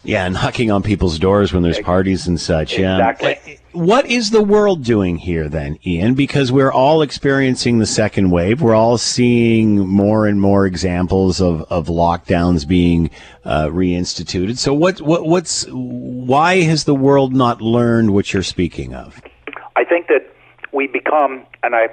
Yeah, knocking on people's doors when there's parties and such. Yeah. Exactly. What is the world doing here then, Ian? Because we're all experiencing the second wave. We're all seeing more and more examples of lockdowns being reinstituted. So why has the world not learned what you're speaking of? I think that we become, and I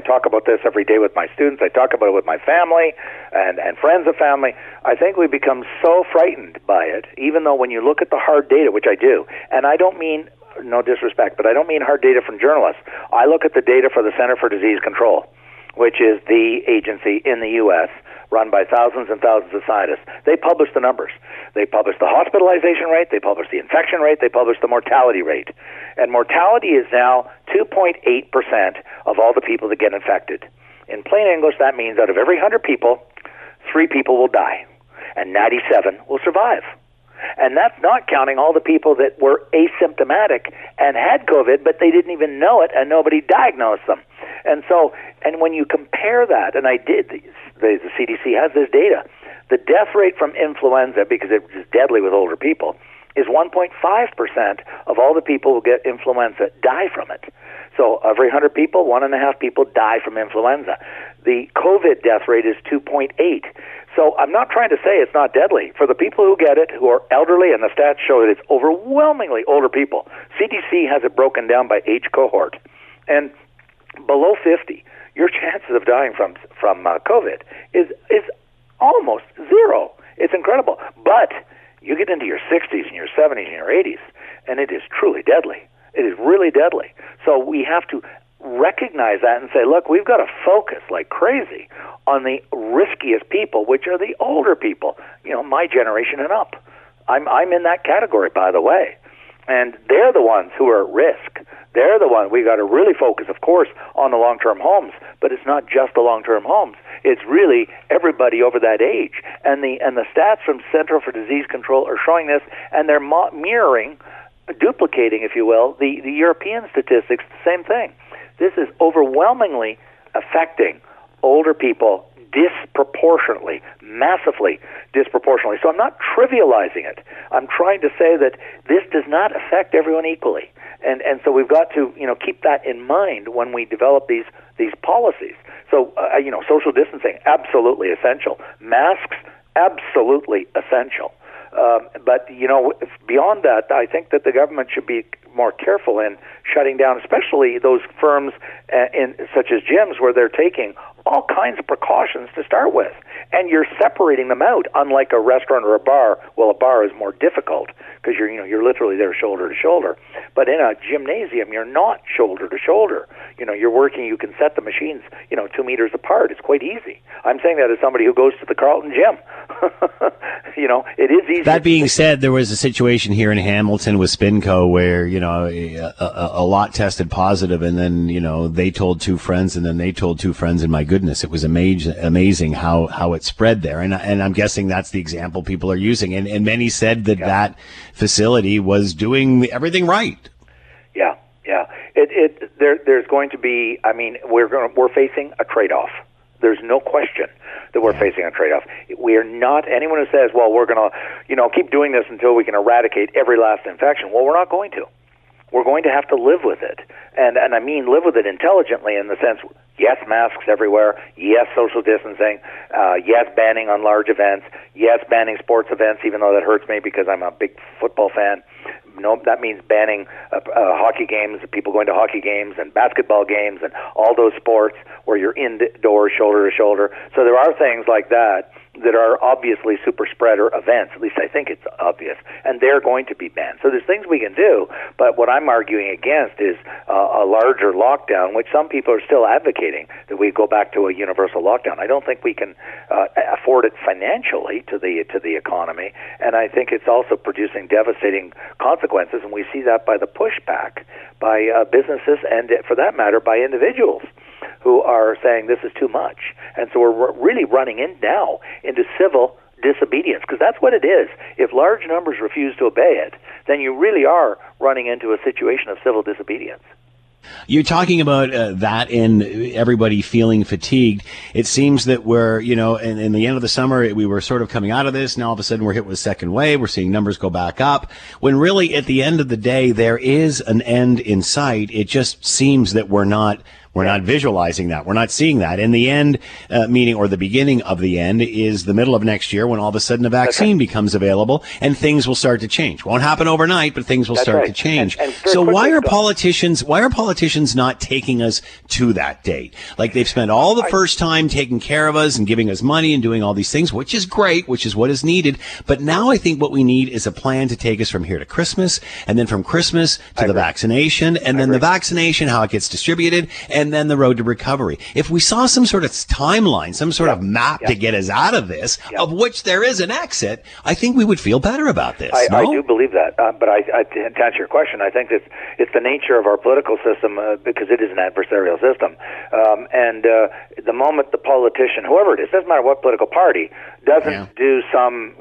talk about this every day with my students, I talk about it with my family and friends of family, I think we become so frightened by it, even though when you look at the hard data, which I do, and I don't mean, no disrespect, but I don't mean hard data from journalists. I look at the data for the Center for Disease Control, which is the agency in the U.S., run by thousands and thousands of scientists. They publish the numbers. They publish the hospitalization rate. They publish the infection rate. They publish the mortality rate. And mortality is now 2.8% of all the people that get infected. In plain English, that means out of every 100 people, 3 people will die, and 97 will survive. And that's not counting all the people that were asymptomatic and had COVID, but they didn't even know it, and nobody diagnosed them. And so, and when you compare that, and I did, the CDC has this data, the death rate from influenza, because it was deadly with older people, is 1.5% of all the people who get influenza die from it. So every 100 people, 1.5 people die from influenza. The COVID death rate is 2.8. So I'm not trying to say it's not deadly. For the people who get it, who are elderly, and the stats show that it's overwhelmingly older people, CDC has it broken down by age cohort. And below 50, your chances of dying from COVID is almost zero. It's incredible. But you get into your 60s and your 70s and your 80s, and it is truly deadly. It is really deadly. So we have to recognize that and say, look, we've got to focus like crazy on the riskiest people, which are the older people, you know, my generation and up. I'm in that category, by the way. And they're the ones who are at risk. They're the ones. We got to really focus, of course, on the long-term homes, but it's not just the long-term homes. It's really everybody over that age. And the stats from Center for Disease Control are showing this, and they're mirroring, duplicating, if you will, the European statistics, the same thing. This is overwhelmingly affecting older people disproportionately, massively disproportionately. So I'm not trivializing it. I'm trying to say that this does not affect everyone equally. And so we've got to, you know, keep that in mind when we develop these policies. So, you know, social distancing, absolutely essential. Masks, absolutely essential. But, you know, beyond that, I think that the government should be more careful in shutting down, especially those firms such as gyms where they're taking all kinds of precautions to start with. And you're separating them out, unlike a restaurant or a bar. Well, a bar is more difficult because you're literally there shoulder to shoulder. But in a gymnasium, you're not shoulder to shoulder. You're working. You can set the machines 2 meters apart. It's quite easy. I'm saying that as somebody who goes to the Carleton gym. It is easy. That being said, there was a situation here in Hamilton with Spinco where a lot tested positive, and then they told two friends, and then they told two friends, and my goodness, it was amazing how it spread there. And I'm guessing that's the example people are using. And many said that that facility was doing everything right. Yeah. There's going to be. I mean, we're facing a trade-off. There's no question that we're facing a trade-off. We are not, anyone who says, well, we're going to, keep doing this until we can eradicate every last infection. Well, we're not going to. We're going to have to live with it. And I mean live with it intelligently in the sense, yes, masks everywhere, yes, social distancing, yes, banning on large events, yes, banning sports events, even though that hurts me because I'm a big football fan. No, that means banning hockey games, people going to hockey games and basketball games and all those sports where you're indoors, shoulder to shoulder. So there are things like that that are obviously super spreader events, at least I think it's obvious, and they're going to be banned. So there's things we can do, but what I'm arguing against is a larger lockdown, which some people are still advocating that we go back to a universal lockdown. I don't think we can afford it financially to the economy, and I think it's also producing devastating consequences, and we see that by the pushback by businesses and, for that matter, by individuals who are saying this is too much. And so we're really running in now into civil disobedience, because that's what it is. If large numbers refuse to obey it, then you really are running into a situation of civil disobedience. You're talking about that and everybody feeling fatigued. It seems that we're, in the end of the summer, we were sort of coming out of this. Now all of a sudden we're hit with a second wave. We're seeing numbers go back up. When really at the end of the day, there is an end in sight. It just seems that we're not visualizing that. We're not seeing that. And the end, meaning, or the beginning of the end, is the middle of next year when all of a sudden a vaccine becomes available and things will start to change. Won't happen overnight, but things will start to change. And so why are politicians not taking us to that date? Like, they've spent all the first time taking care of us and giving us money and doing all these things, which is great, which is what is needed. But now I think what we need is a plan to take us from here to Christmas, and then from Christmas to the vaccination, and then the vaccination, how it gets distributed, and then the road to recovery. If we saw some sort of timeline, some sort of map to get us out of this, of which there is an exit, I think we would feel better about this. I do believe that. But to answer your question, I think it's the nature of our political system, because it is an adversarial system. And the moment the politician, whoever it is, doesn't matter what political party, doesn't do some,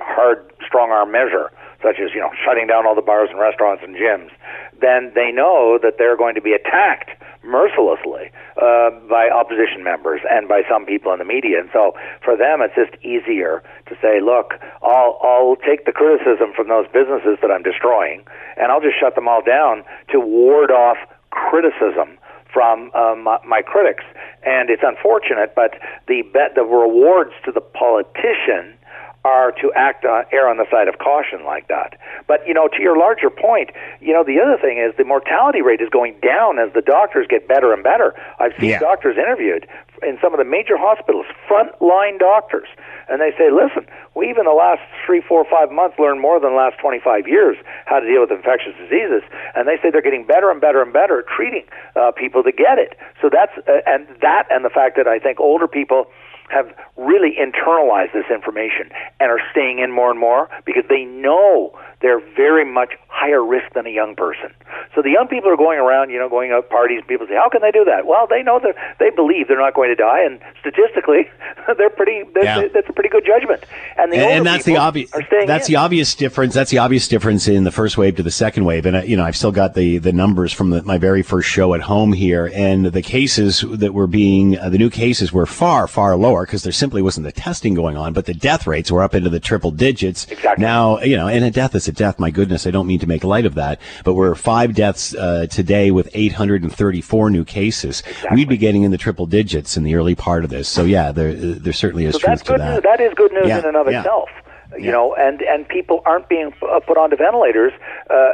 hard, strong-arm measure, such as, shutting down all the bars and restaurants and gyms, then they know that they're going to be attacked mercilessly by opposition members and by some people in the media. And so for them, it's just easier to say, look, I'll take the criticism from those businesses that I'm destroying, and I'll just shut them all down to ward off criticism from my critics. And it's unfortunate, but the rewards to the politician are to err on the side of caution like that. But, to your larger point, the other thing is the mortality rate is going down as the doctors get better and better. I've seen doctors interviewed in some of the major hospitals, frontline doctors, and they say, listen, we even the last 3, 4, 5 months learned more than the last 25 years how to deal with infectious diseases, and they say they're getting better and better and better at treating people that get it. So that's, and the fact that I think older people have really internalized this information and are staying in more and more because they know they're very much higher risk than a young person. So the young people are going around, going out parties. People say, how can they do that? Well, they know that they believe they're not going to die, and statistically, that's a pretty good judgment. And the obvious difference. That's the obvious difference in the first wave to the second wave. And I've still got the numbers from my very first show at home here, and the cases that were being the new cases were far, far lower because there simply wasn't the testing going on. But the death rates were up into the triple digits. Exactly. Now, and a death is a death. My goodness, I don't mean to make light of that, but we're 5 deaths today with 834 new cases. Exactly. We'd be getting in the triple digits in the early part of this. So there certainly is truth to that. News. That is good news in and of itself. And people aren't being put onto ventilators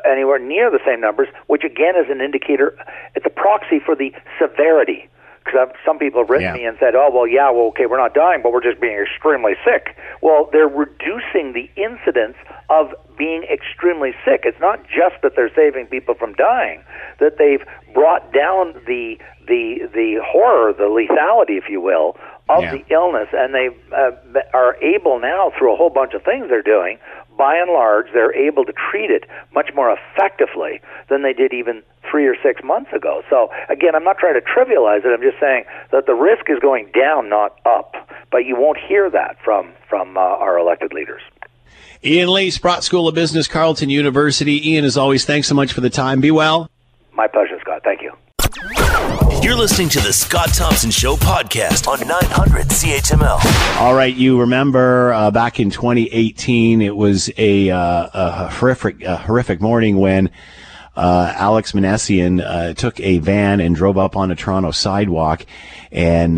anywhere near the same numbers, which again is an indicator. It's a proxy for the severity. Because some people have written me and said, oh, well, yeah, well, okay, we're not dying, but we're just being extremely sick. Well, they're reducing the incidence of being extremely sick. It's not just that they're saving people from dying, that they've brought down the horror, the lethality, if you will, of the illness, and they are able now, through a whole bunch of things they're doing, by and large, they're able to treat it much more effectively than they did even 3 or 6 months ago. So, again, I'm not trying to trivialize it. I'm just saying that the risk is going down, not up. But you won't hear that from our elected leaders. Ian Lee, Sprott School of Business, Carleton University. Ian, as always, thanks so much for the time. Be well. My pleasure, Scott. Thank you. You're listening to the Scott Thompson Show podcast on 900 CHML. All right, you remember back in 2018, it was a horrific morning when Alex Manessian took a van and drove up on a Toronto sidewalk, and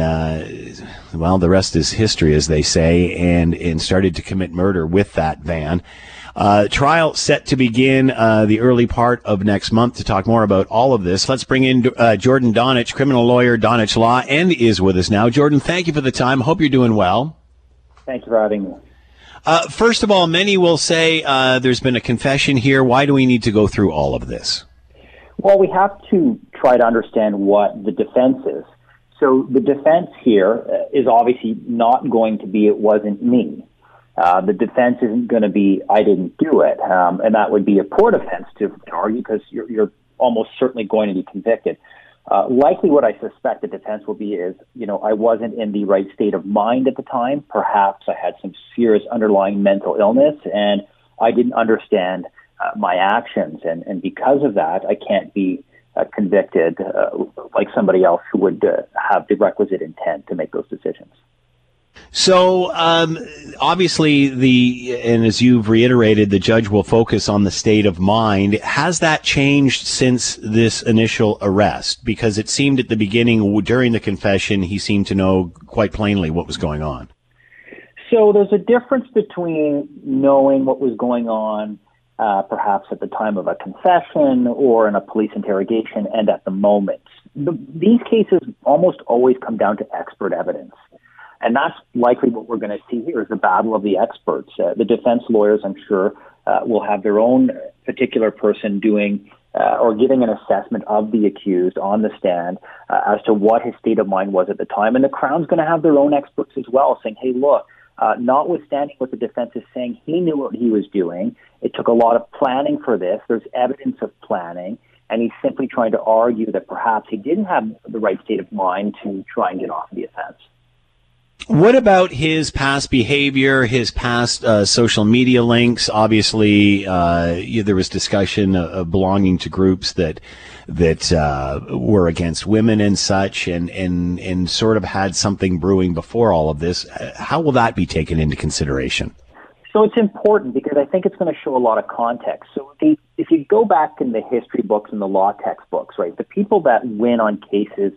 well, the rest is history, as they say, and started to commit murder with that van. Trial set to begin the early part of next month. To talk more about all of this, let's bring in Jordan Donich, criminal lawyer, Donich Law, and is with us now. Jordan, thank you for the time. Hope you're doing well. Thanks for having me. First of all, many will say there's been a confession here. Why do we need to go through all of this? Well, we have to try to understand what the defense is. So the defense here is obviously not going to be, it wasn't me. The defense isn't going to be, I didn't do it. And that would be a poor defense to argue, because you're almost certainly going to be convicted. Likely what I suspect the defense will be is, you know, I wasn't in the right state of mind at the time. Perhaps I had some serious underlying mental illness and I didn't understand my actions. And because of that, I can't be convicted like somebody else who would have the requisite intent to make those decisions. So, obviously, and as you've reiterated, the judge will focus on the state of mind. Has that changed since this initial arrest? Because it seemed at the beginning, during the confession, he seemed to know quite plainly what was going on. So there's a difference between knowing what was going on, perhaps at the time of a confession or in a police interrogation, and at the moment. These cases almost always come down to expert evidence. And that's likely what we're going to see here, is the battle of the experts. The defense lawyers, I'm sure, will have their own particular person doing or giving an assessment of the accused on the stand as to what his state of mind was at the time. And the Crown's going to have their own experts as well, saying, hey, look, notwithstanding what the defense is saying, he knew what he was doing. It took a lot of planning for this. There's evidence of planning. And he's simply trying to argue that perhaps he didn't have the right state of mind to try and get off the offense. What about his past behavior, his past social media links? Obviously, there was discussion of belonging to groups that were against women and such, and sort of had something brewing before all of this. How will that be taken into consideration? So it's important, because I think it's going to show a lot of context. So if you go back in the history books and the law textbooks, right, the people that win on cases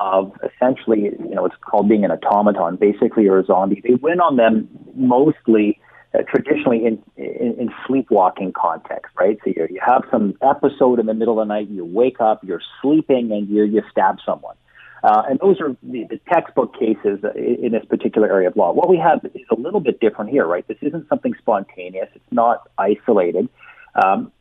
of essentially, you know, it's called being an automaton, basically, or a zombie. They win on them mostly, traditionally, in sleepwalking context, right? So you have some episode in the middle of the night, you wake up, you're sleeping, and you stab someone. And those are the textbook cases in this particular area of law. What we have is a little bit different here, right? This isn't something spontaneous. It's not isolated.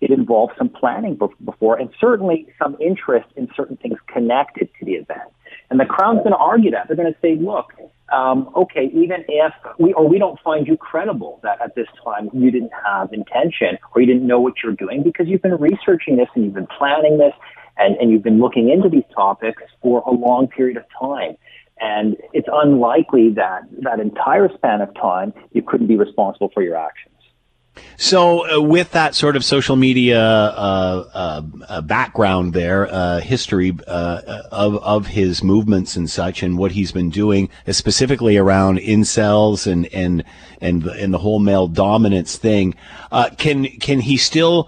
It involves some planning before, and certainly some interest in certain things connected to the event. And the Crown's going to argue that. They're going to say, look, okay, even if we don't find you credible that at this time you didn't have intention or you didn't know what you're doing, because you've been researching this and you've been planning this and you've been looking into these topics for a long period of time. And it's unlikely that entire span of time you couldn't be responsible for your actions. So with that sort of social media background there, history of his movements and such, and what he's been doing, specifically around incels and the whole male dominance thing, can he still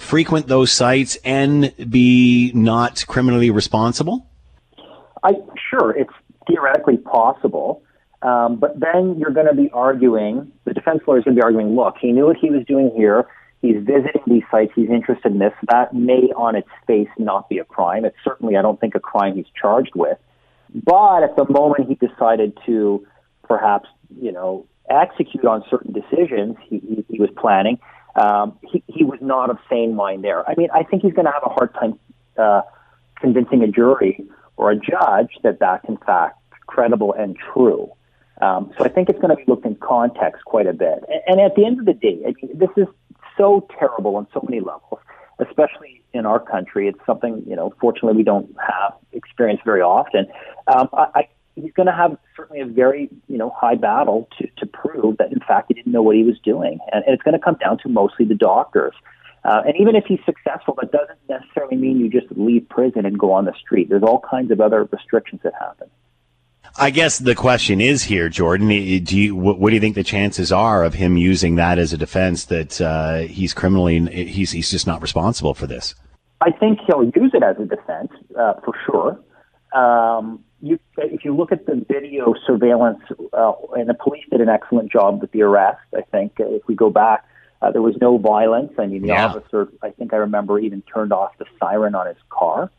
frequent those sites and be not criminally responsible? Sure, it's theoretically possible. But then you're going to be arguing, the defense lawyer is going to be arguing, look, he knew what he was doing here. He's visiting these sites. He's interested in this. That may on its face not be a crime. It's certainly, I don't think, a crime he's charged with. But at the moment he decided to perhaps, you know, execute on certain decisions he was planning, he was not of sane mind there. I mean, I think he's going to have a hard time convincing a jury or a judge that that's in fact credible and true. So I think it's going to be looked in context quite a bit. And at the end of the day, this is so terrible on so many levels, especially in our country. It's something, you know, fortunately we don't have experience very often. He's going to have certainly a very, you know, high battle to prove that, in fact, he didn't know what he was doing. And it's going to come down to mostly the doctors. And even if he's successful, that doesn't necessarily mean you just leave prison and go on the street. There's all kinds of other restrictions that happen. I guess the question is here, Jordan, what do you think the chances are of him using that as a defense that he's criminally, he's just not responsible for this? I think he'll use it as a defense, for sure. If you look at the video surveillance, and the police did an excellent job with the arrest, I think. If we go back, there was no violence. I mean, the officer, I think I remember, even turned off the siren on his car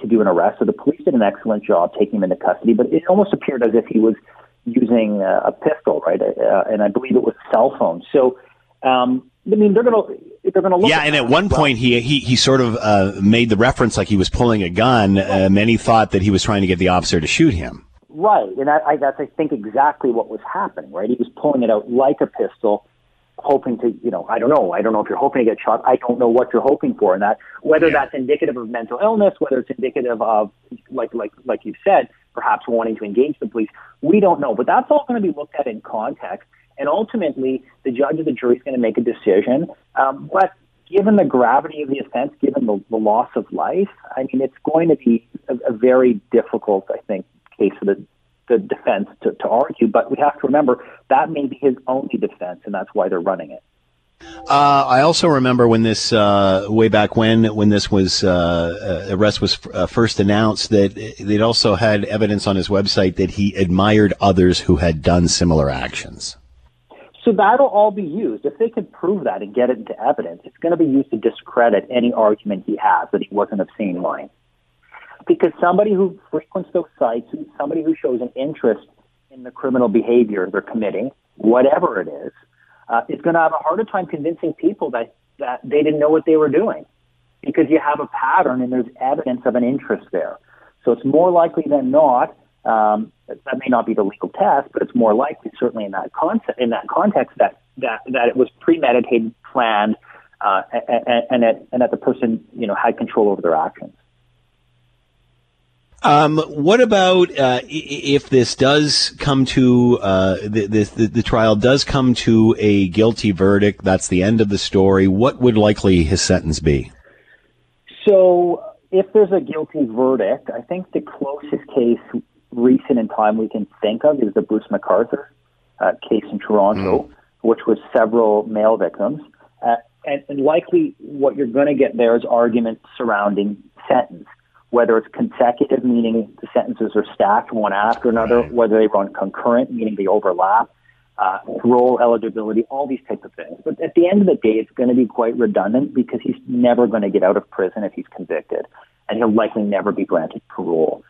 to do an arrest. So the police did an excellent job taking him into custody, but it almost appeared as if he was using a pistol, right? And I believe it was a cell phone. So, I mean, they're gonna look. Yeah, and at one point he sort of made the reference like he was pulling a gun. Many thought that he was trying to get the officer to shoot him. Right, and that's I think exactly what was happening. Right, he was pulling it out like a pistol, hoping to, you know, I don't know if you're hoping to get shot. I don't know what you're hoping for, and that whether that's indicative of mental illness, whether it's indicative of like you said, perhaps wanting to engage the police. We don't know, but that's all going to be looked at in context. And ultimately, the judge or the jury is going to make a decision. But given the gravity of the offense, given the loss of life, I mean, it's going to be a very difficult, I think, case for the defense to argue. But we have to remember that may be his only defense, and that's why they're running it. I also remember when this, way back when this was, arrest was first announced, that they'd also had evidence on his website that he admired others who had done similar actions. So that'll all be used. If they can prove that and get it into evidence, it's going to be used to discredit any argument he has that he wasn't of sane mind. Because somebody who frequents those sites, somebody who shows an interest in the criminal behavior they're committing, whatever it is going to have a harder time convincing people that they didn't know what they were doing. Because you have a pattern and there's evidence of an interest there. So it's more likely than not, that may not be the legal test, but it's more likely, certainly in that context, that it was premeditated, planned, and that the person, you know, had control over their actions. What about if this does come to the trial does come to a guilty verdict? That's the end of the story. What would likely his sentence be? So, if there's a guilty verdict, I think the closest case recent in time we can think of is the Bruce MacArthur case in Toronto, which was several male victims. And likely what you're going to get there is arguments surrounding sentence, whether it's consecutive, meaning the sentences are stacked one after another, whether they run concurrent, meaning they overlap, parole eligibility, all these types of things. But at the end of the day, it's going to be quite redundant because he's never going to get out of prison if he's convicted, and he'll likely never be granted parole.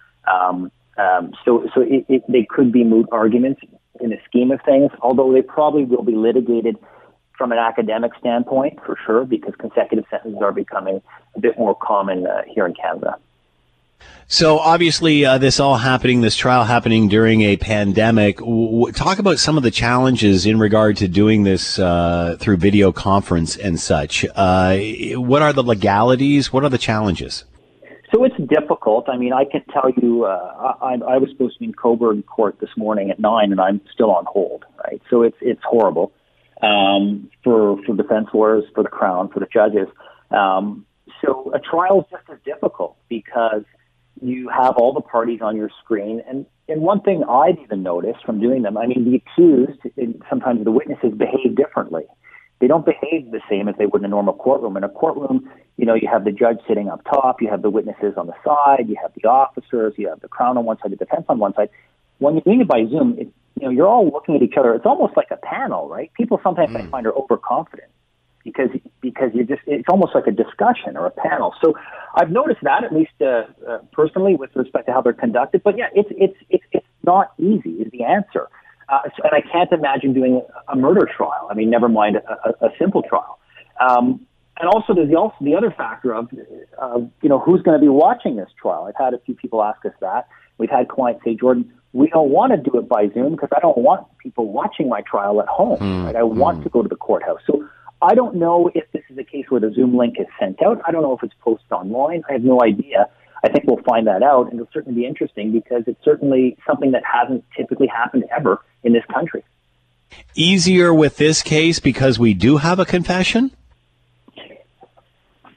So they could be moot arguments in the scheme of things, although they probably will be litigated from an academic standpoint for sure, because consecutive sentences are becoming a bit more common here in Canada. So obviously, this trial happening during a pandemic. Talk about some of the challenges in regard to doing this through video conference and such. What are the legalities? What are the challenges? So it's difficult. I mean, I can tell you, I was supposed to be in Coburg court this morning at 9, and I'm still on hold, right? So it's horrible for defense lawyers, for the Crown, for the judges. So a trial is just as difficult because you have all the parties on your screen. And one thing I've even noticed from doing them, I mean, the accused and sometimes the witnesses behave differently. They don't behave the same as they would in a normal courtroom. In a courtroom, you know, you have the judge sitting up top, you have the witnesses on the side, you have the officers, you have the Crown on one side, the defense on one side. When you're doing it by Zoom, you know, you're all looking at each other. It's almost like a panel, right? People sometimes I find are overconfident because because you just, it's almost like a discussion or a panel. So I've noticed that, at least personally, with respect to how they're conducted. But yeah, it's not easy is the answer. And I can't imagine doing a murder trial. I mean, never mind a simple trial. And also, there's also the other factor of, who's going to be watching this trial. I've had a few people ask us that. We've had clients say, Jordan, we don't want to do it by Zoom because I don't want people watching my trial at home. Right? I want to go to the courthouse. So I don't know if this is a case where the Zoom link is sent out. I don't know if it's posted online. I have no idea. I think we'll find that out, and it'll certainly be interesting because it's certainly something that hasn't typically happened ever in this country. Easier with this case because we do have a confession?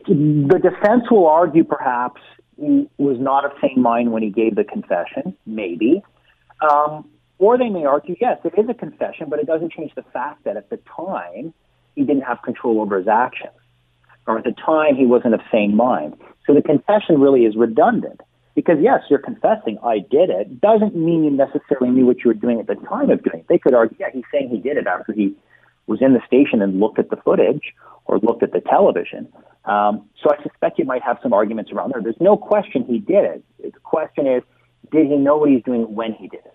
The defense will argue perhaps he was not of sane mind when he gave the confession, maybe. Or they may argue, yes, it is a confession, but it doesn't change the fact that at the time he didn't have control over his actions, or at the time he wasn't of sane mind. So the confession really is redundant because, yes, you're confessing, I did it, doesn't mean you necessarily knew what you were doing at the time of doing it. They could argue, yeah, he's saying he did it after he was in the station and looked at the footage or looked at the television. So I suspect you might have some arguments around there. There's no question he did it. The question is, did he know what he's doing when he did it?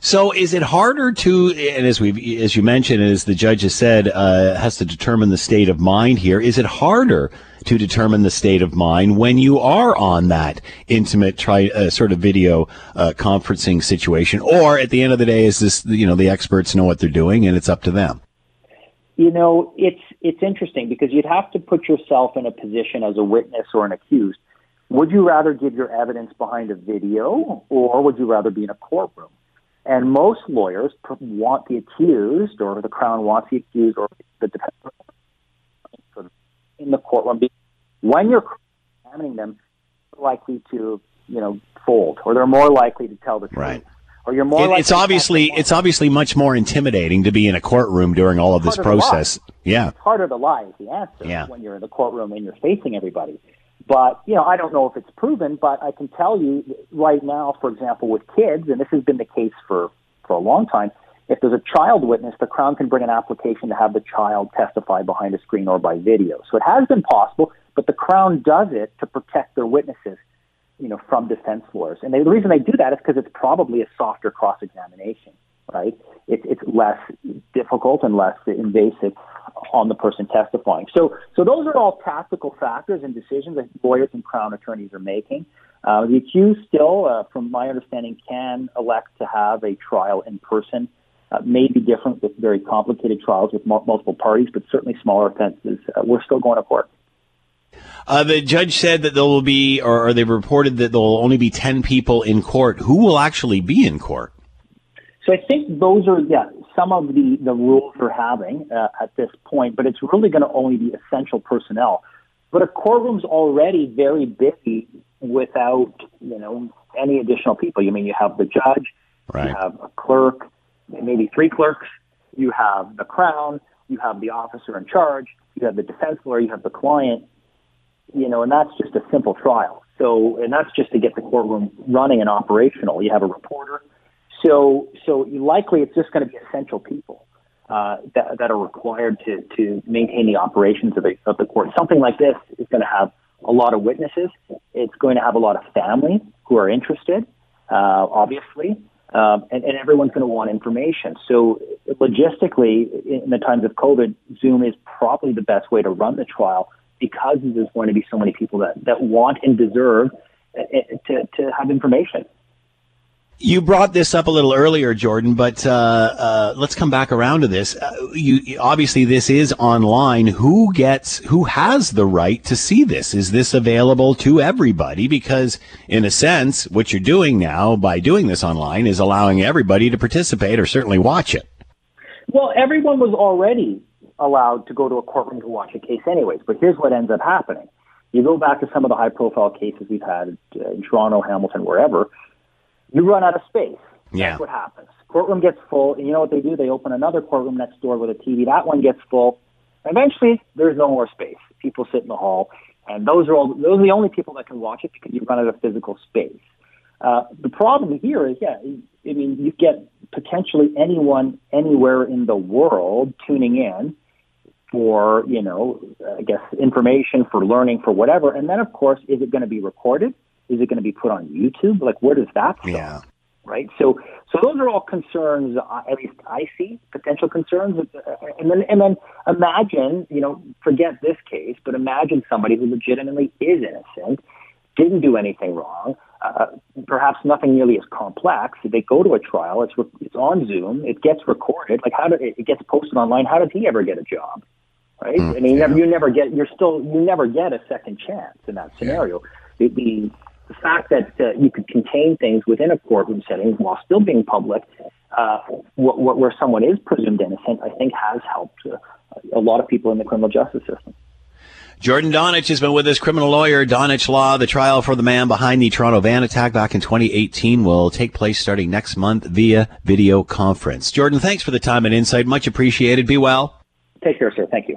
So is it harder to, and as you mentioned, as the judge has said, has to determine the state of mind here, is it harder to determine the state of mind when you are on that intimate sort of video conferencing situation? Or at the end of the day, is this, the experts know what they're doing and it's up to them? It's interesting because you'd have to put yourself in a position as a witness or an accused. Would you rather give your evidence behind a video or would you rather be in a courtroom? And most lawyers want the accused, or the Crown wants the accused, or the defense in the courtroom. When you're examining them, they're likely to, fold, or they're more likely to tell the truth. Right. Or you're more likely it's obviously much more intimidating to be in a courtroom during all of this process. Yeah, it's harder to lie is the answer when you're in the courtroom and you're facing everybody. But, I don't know if it's proven, but I can tell you right now, for example, with kids, and this has been the case for a long time, if there's a child witness, the Crown can bring an application to have the child testify behind a screen or by video. So it has been possible, but the Crown does it to protect their witnesses, from defense lawyers. And the reason they do that is because it's probably a softer cross-examination, right? It's less difficult and less invasive on the person testifying. So those are all practical factors and decisions that lawyers and Crown attorneys are making. The accused still, from my understanding, can elect to have a trial in person. May be different with very complicated trials with multiple parties, but certainly smaller offenses. We're still going to court. The judge said that there will be, or they've reported that there will only be 10 people in court. Who will actually be in court? So I think those are, some of the rules we're having at this point, but it's really going to only be essential personnel. But a courtroom's already very busy without, any additional people. You mean you have the judge, right. You have a clerk, maybe three clerks, you have the Crown, you have the officer in charge, you have the defense lawyer, you have the client, and that's just a simple trial. So, and that's just to get the courtroom running and operational. You have a reporter. So likely it's just going to be essential people that are required to maintain the operations of the court. Something like this is going to have a lot of witnesses. It's going to have a lot of family who are interested, obviously, and everyone's going to want information. So logistically, in the times of COVID, Zoom is probably the best way to run the trial because there's going to be so many people that want and deserve to have information. You brought this up a little earlier, Jordan, but let's come back around to this. Obviously, this is online. Who has the right to see this? Is this available to everybody? Because, in a sense, what you're doing now by doing this online is allowing everybody to participate or certainly watch it. Well, everyone was already allowed to go to a courtroom to watch a case anyways, but here's what ends up happening. You go back to some of the high-profile cases we've had in Toronto, Hamilton, wherever. You run out of space. Yeah. That's what happens. Courtroom gets full, and you know what they do? They open another courtroom next door with a TV. That one gets full. Eventually, there's no more space. People sit in the hall, and those are the only people that can watch it because you run out of physical space. The problem here is, you get potentially anyone anywhere in the world tuning in, for, you know, I guess, information, for learning, for whatever. And then, of course, is it going to be recorded? Is it going to be put on YouTube? Like, where does that stop? Yeah. Right? So those are all concerns, at least I see, potential concerns. And then imagine, you know, forget this case, but imagine somebody who legitimately is innocent, didn't do anything wrong, perhaps nothing nearly as complex. They go to a trial, it's on Zoom, it gets recorded, like it gets posted online. How does he ever get a job? Right? I mean, you never get a second chance in that scenario. Yeah. The fact that you could contain things within a courtroom setting while still being public, where someone is presumed innocent, I think has helped a lot of people in the criminal justice system. Jordan Donich has been with us, criminal lawyer, Donich Law. The trial for the man behind the Toronto van attack back in 2018 will take place starting next month via video conference. Jordan, thanks for the time and insight. Much appreciated. Be well. Take care, sir. Thank you.